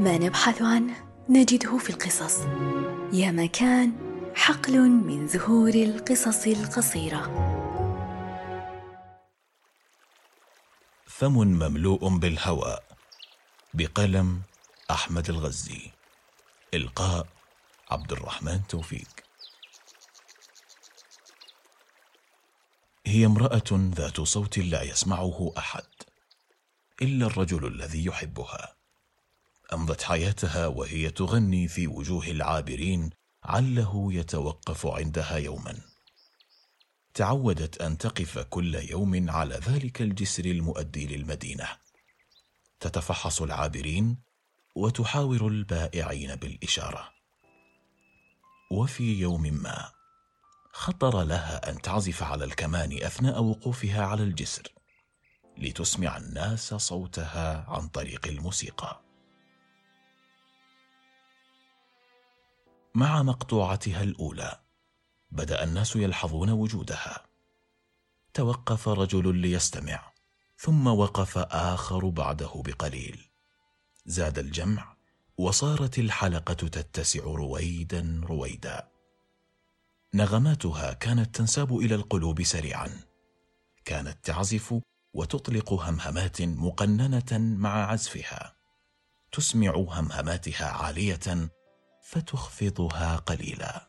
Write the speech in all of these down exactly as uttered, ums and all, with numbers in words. ما نبحث عنه نجده في القصص، يا مكان حقل من زهور القصص القصيرة. فم مملوء بالهواء، بقلم أحمد الغزي، إلقاء عبد الرحمن توفيق. هي امرأة ذات صوت لا يسمعه أحد إلا الرجل الذي يحبها. أمضت حياتها وهي تغني في وجوه العابرين عله يتوقف عندها يوما. تعودت أن تقف كل يوم على ذلك الجسر المؤدي للمدينة، تتفحص العابرين وتحاور البائعين بالإشارة. وفي يوم ما خطر لها أن تعزف على الكمان أثناء وقوفها على الجسر لتسمع الناس صوتها عن طريق الموسيقى. مع مقطوعتها الأولى بدأ الناس يلحظون وجودها. توقف رجل ليستمع، ثم وقف آخر بعده بقليل. زاد الجمع وصارت الحلقة تتسع رويدا رويدا. نغماتها كانت تنساب إلى القلوب سريعا، كانت تعزف وتطلق همهمات مقننة مع عزفها، تسمع همهماتها عالية فتخفضها قليلا،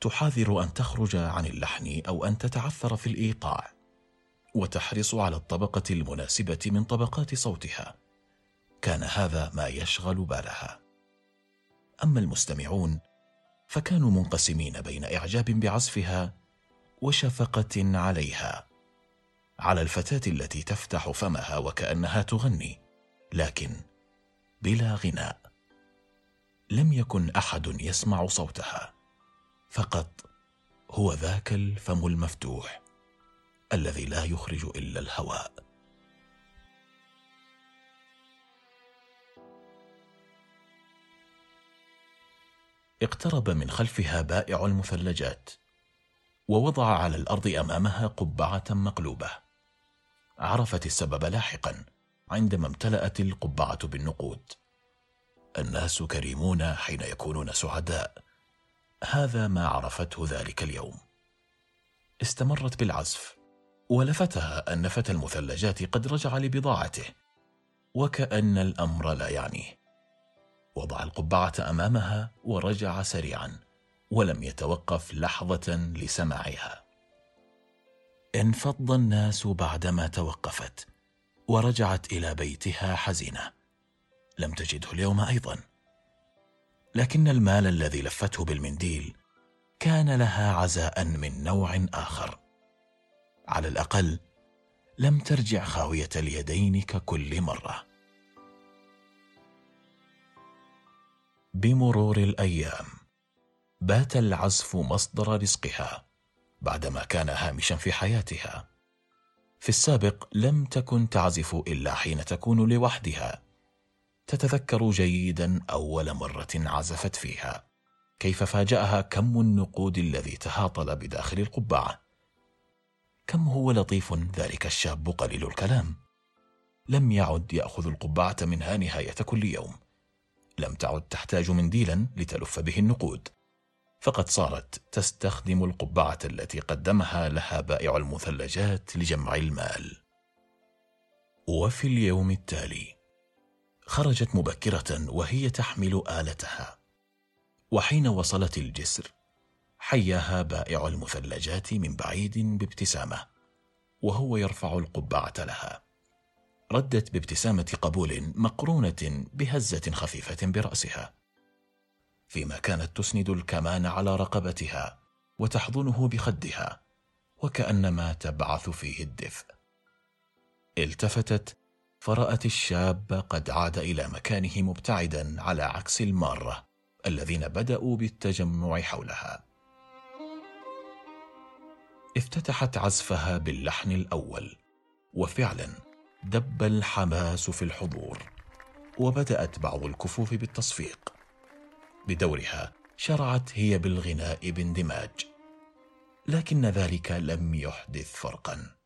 تحاذر أن تخرج عن اللحن أو أن تتعثر في الإيقاع، وتحرص على الطبقة المناسبة من طبقات صوتها. كان هذا ما يشغل بالها. أما المستمعون فكانوا منقسمين بين إعجاب بعزفها وشفقة عليها، على الفتاة التي تفتح فمها وكأنها تغني لكن بلا غناء. لم يكن أحد يسمع صوتها، فقط هو ذاك الفم المفتوح الذي لا يخرج إلا الهواء. اقترب من خلفها بائع المثلجات ووضع على الأرض أمامها قبعة مقلوبة. عرفت السبب لاحقا عندما امتلأت القبعة بالنقود. الناس كريمون حين يكونون سعداء، هذا ما عرفته ذلك اليوم. استمرت بالعزف ولفتها أن فتى المثلجات قد رجع لبضاعته وكأن الأمر لا يعنيه. وضع القبعة أمامها ورجع سريعا ولم يتوقف لحظة لسماعها. انفض الناس بعدما توقفت ورجعت إلى بيتها حزينة. لم تجده اليوم أيضا، لكن المال الذي لفته بالمنديل كان لها عزاء من نوع آخر. على الأقل لم ترجع خاوية اليدين ككل مرة. بمرور الأيام بات العزف مصدر رزقها بعدما كان هامشا في حياتها. في السابق لم تكن تعزف إلا حين تكون لوحدها. تتذكر جيدا أول مرة عزفت فيها كيف فاجأها كم النقود الذي تهاطل بداخل القبعة. كم هو لطيف ذلك الشاب قليل الكلام، لم يعد يأخذ القبعة منها نهاية كل يوم، لم تعد تحتاج منديلا لتلف به النقود، فقد صارت تستخدم القبعة التي قدمها لها بائع المثلجات لجمع المال. وفي اليوم التالي خرجت مبكرة وهي تحمل آلتها، وحين وصلت الجسر حياها بائع المثلجات من بعيد بابتسامة وهو يرفع القبعة لها. ردت بابتسامة قبول مقرونة بهزة خفيفة برأسها، فيما كانت تسند الكمان على رقبتها وتحضنه بخدها وكأنما تبعث فيه الدفء. التفتت فرأت الشاب قد عاد إلى مكانه مبتعدا، على عكس المارة الذين بدأوا بالتجمع حولها. افتتحت عزفها باللحن الأول، وفعلا دب الحماس في الحضور وبدأت بعض الكفوف بالتصفيق. بدورها شرعت هي بالغناء باندماج، لكن ذلك لم يحدث فرقا،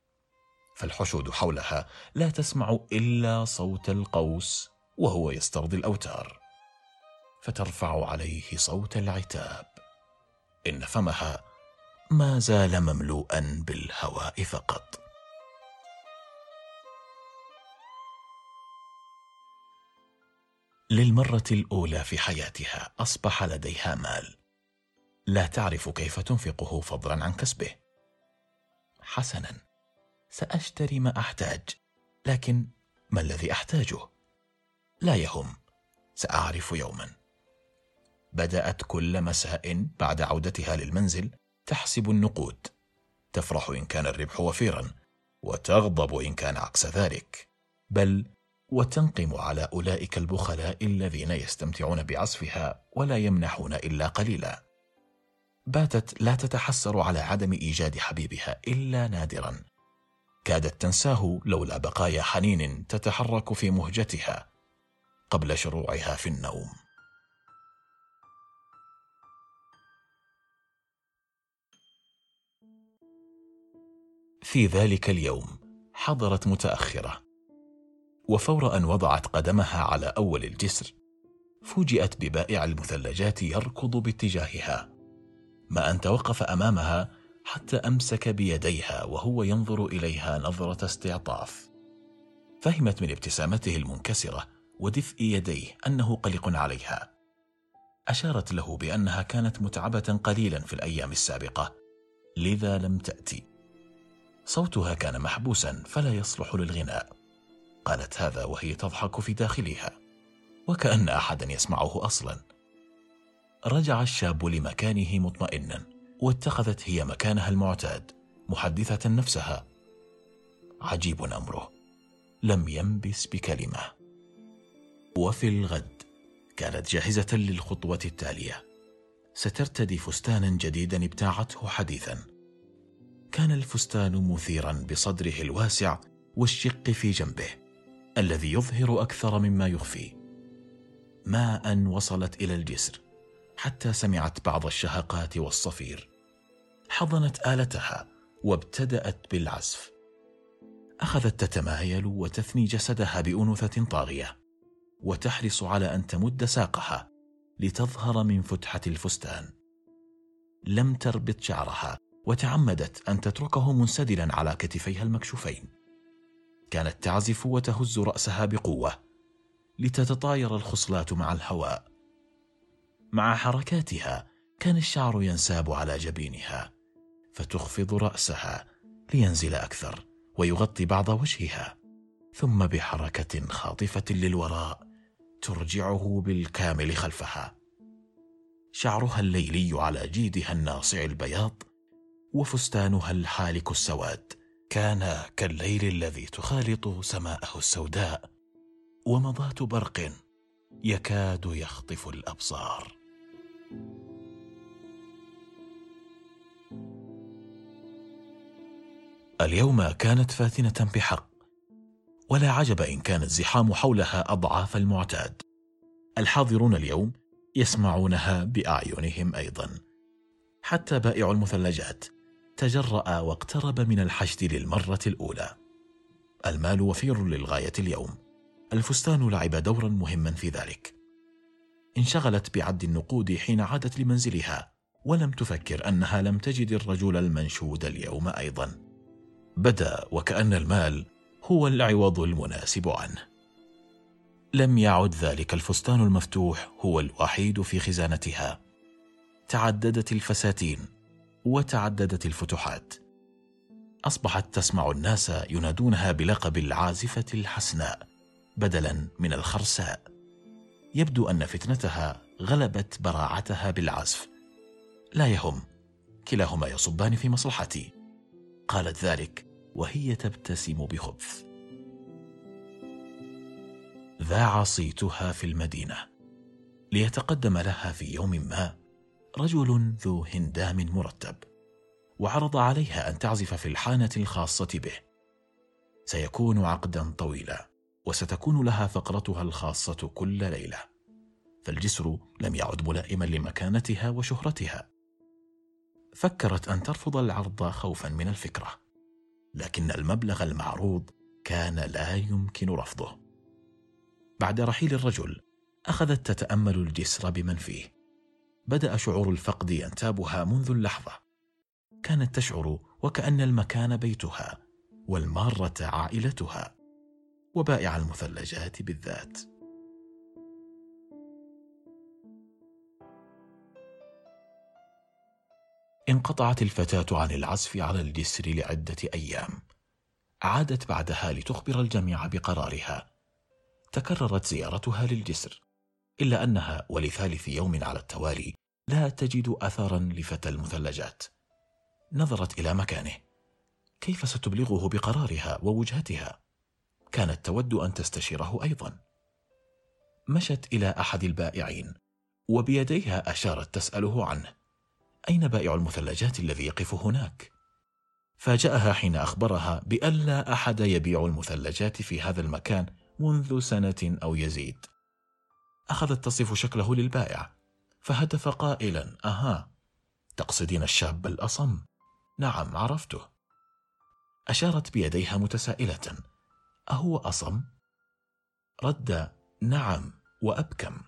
فالحشود حولها لا تسمع إلا صوت القوس وهو يسترضي الأوتار، فترفع عليه صوت العتاب. إن فمها ما زال مملوءا بالهواء فقط. للمرة الأولى في حياتها أصبح لديها مال، لا تعرف كيف تنفقه فضلا عن كسبه. حسنا، سأشتري ما أحتاج، لكن ما الذي أحتاجه؟ لا يهم، سأعرف يوما. بدأت كل مساء بعد عودتها للمنزل تحسب النقود، تفرح إن كان الربح وفيرا، وتغضب إن كان عكس ذلك، بل وتنقم على أولئك البخلاء الذين يستمتعون بعصفها ولا يمنحون إلا قليلا. باتت لا تتحسر على عدم إيجاد حبيبها إلا نادرا، كادت تنساه لولا بقايا حنين تتحرك في مهجتها قبل شروعها في النوم. في ذلك اليوم حضرت متأخرة، وفور أن وضعت قدمها على أول الجسر فوجئت ببائع المثلجات يركض باتجاهها، ما أن توقف أمامها حتى أمسك بيديها وهو ينظر إليها نظرة استعطاف. فهمت من ابتسامته المنكسرة ودفء يديه أنه قلق عليها. أشارت له بأنها كانت متعبة قليلا في الأيام السابقة، لذا لم تأتي. صوتها كان محبوسا فلا يصلح للغناء، قالت هذا وهي تضحك في داخلها وكأن أحدا يسمعه أصلا. رجع الشاب لمكانه مطمئنا، واتخذت هي مكانها المعتاد محدثة نفسها. عجيب أمره، لم ينبس بكلمة. وفي الغد كانت جاهزة للخطوة التالية، سترتدي فستانا جديدا ابتاعته حديثا. كان الفستان مثيرا بصدره الواسع والشق في جنبه الذي يظهر أكثر مما يخفي. ما أن وصلت إلى الجسر حتى سمعت بعض الشهقات والصفير، حضنت آلتها وابتدأت بالعزف. أخذت تتمايل وتثني جسدها بأنوثة طاغية، وتحرص على أن تمد ساقها لتظهر من فتحة الفستان. لم تربط شعرها، وتعمدت أن تتركه منسدلا على كتفيها المكشوفين. كانت تعزف وتهز رأسها بقوة لتتطاير الخصلات مع الهواء. مع حركاتها كان الشعر ينساب على جبينها، فتخفض رأسها لينزل أكثر ويغطي بعض وجهها، ثم بحركة خاطفة للوراء ترجعه بالكامل خلفها. شعرها الليلي على جيدها الناصع البياض وفستانها الحالك السواد كان كالليل الذي تخالط سماءه السوداء، ومضات برق يكاد يخطف الأبصار. اليوم كانت فاتنة بحق، ولا عجب إن كان الزحام حولها أضعاف المعتاد. الحاضرون اليوم يسمعونها بأعينهم أيضا، حتى بائع المثلجات تجرأ واقترب من الحشد للمرة الأولى. المال وفير للغاية اليوم، الفستان لعب دورا مهما في ذلك. انشغلت بعد النقود حين عادت لمنزلها، ولم تفكر أنها لم تجد الرجل المنشود اليوم أيضا. بدا وكأن المال هو العوض المناسب عنه. لم يعد ذلك الفستان المفتوح هو الوحيد في خزانتها، تعددت الفساتين وتعددت الفتحات. أصبحت تسمع الناس ينادونها بلقب العازفة الحسناء بدلا من الخرساء. يبدو أن فتنتها غلبت براعتها بالعزف. لا يهم، كلاهما يصبان في مصلحتي، قالت ذلك وهي تبتسم بخبث. ذاع صيتها في المدينة. ليتقدم لها في يوم ما رجل ذو هندام مرتب، وعرض عليها أن تعزف في الحانة الخاصة به. سيكون عقدا طويلا، وستكون لها فقرتها الخاصة كل ليلة، فالجسر لم يعد ملائما لمكانتها وشهرتها. فكرت أن ترفض العرض خوفا من الفكرة، لكن المبلغ المعروض كان لا يمكن رفضه. بعد رحيل الرجل أخذت تتأمل الجسر بمن فيه. بدأ شعور الفقد ينتابها منذ اللحظة. كانت تشعر وكأن المكان بيتها والمارة عائلتها وبائع المثلجات بالذات. انقطعت الفتاة عن العزف على الجسر لعدة أيام. عادت بعدها لتخبر الجميع بقرارها. تكررت زيارتها للجسر، إلا أنها ولثالث يوم على التوالي لا تجد أثرا لفتى المثلجات. نظرت إلى مكانه، كيف ستبلغه بقرارها ووجهتها؟ كانت تود أن تستشيره أيضا. مشت إلى أحد البائعين وبيديها أشارت تسأله عنه، أين بائع المثلجات الذي يقف هناك؟ فاجأها حين أخبرها بأن لا أحد يبيع المثلجات في هذا المكان منذ سنة أو يزيد. أخذت تصف شكله للبائع فهتف قائلا: أها، تقصدين الشاب الأصم؟ نعم، عرفته. أشارت بيديها متسائلة: أهو أصم؟ رد: نعم، وأبكم.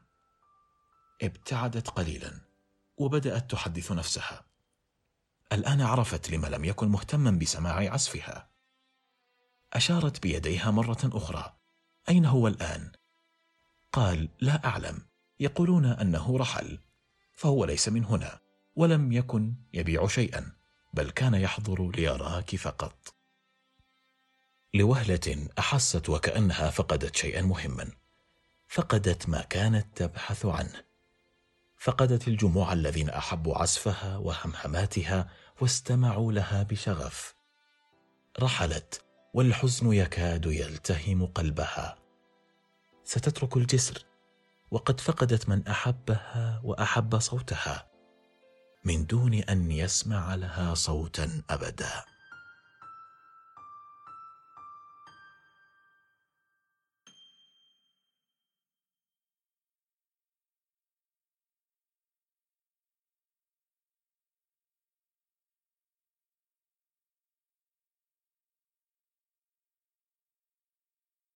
ابتعدت قليلا وبدأت تحدث نفسها. الآن عرفت لما لم يكن مهتما بسماع عزفها. أشارت بيديها مرة أخرى: أين هو الآن؟ قال: لا أعلم، يقولون أنه رحل، فهو ليس من هنا، ولم يكن يبيع شيئا، بل كان يحضر ليراك فقط. لوهلة أحست وكأنها فقدت شيئا مهما، فقدت ما كانت تبحث عنه، فقدت الجموع الذين أحبوا عزفها وهمهماتها واستمعوا لها بشغف. رحلت والحزن يكاد يلتهم قلبها. ستترك الجسر وقد فقدت من أحبها وأحب صوتها من دون أن يسمع لها صوتا أبدا.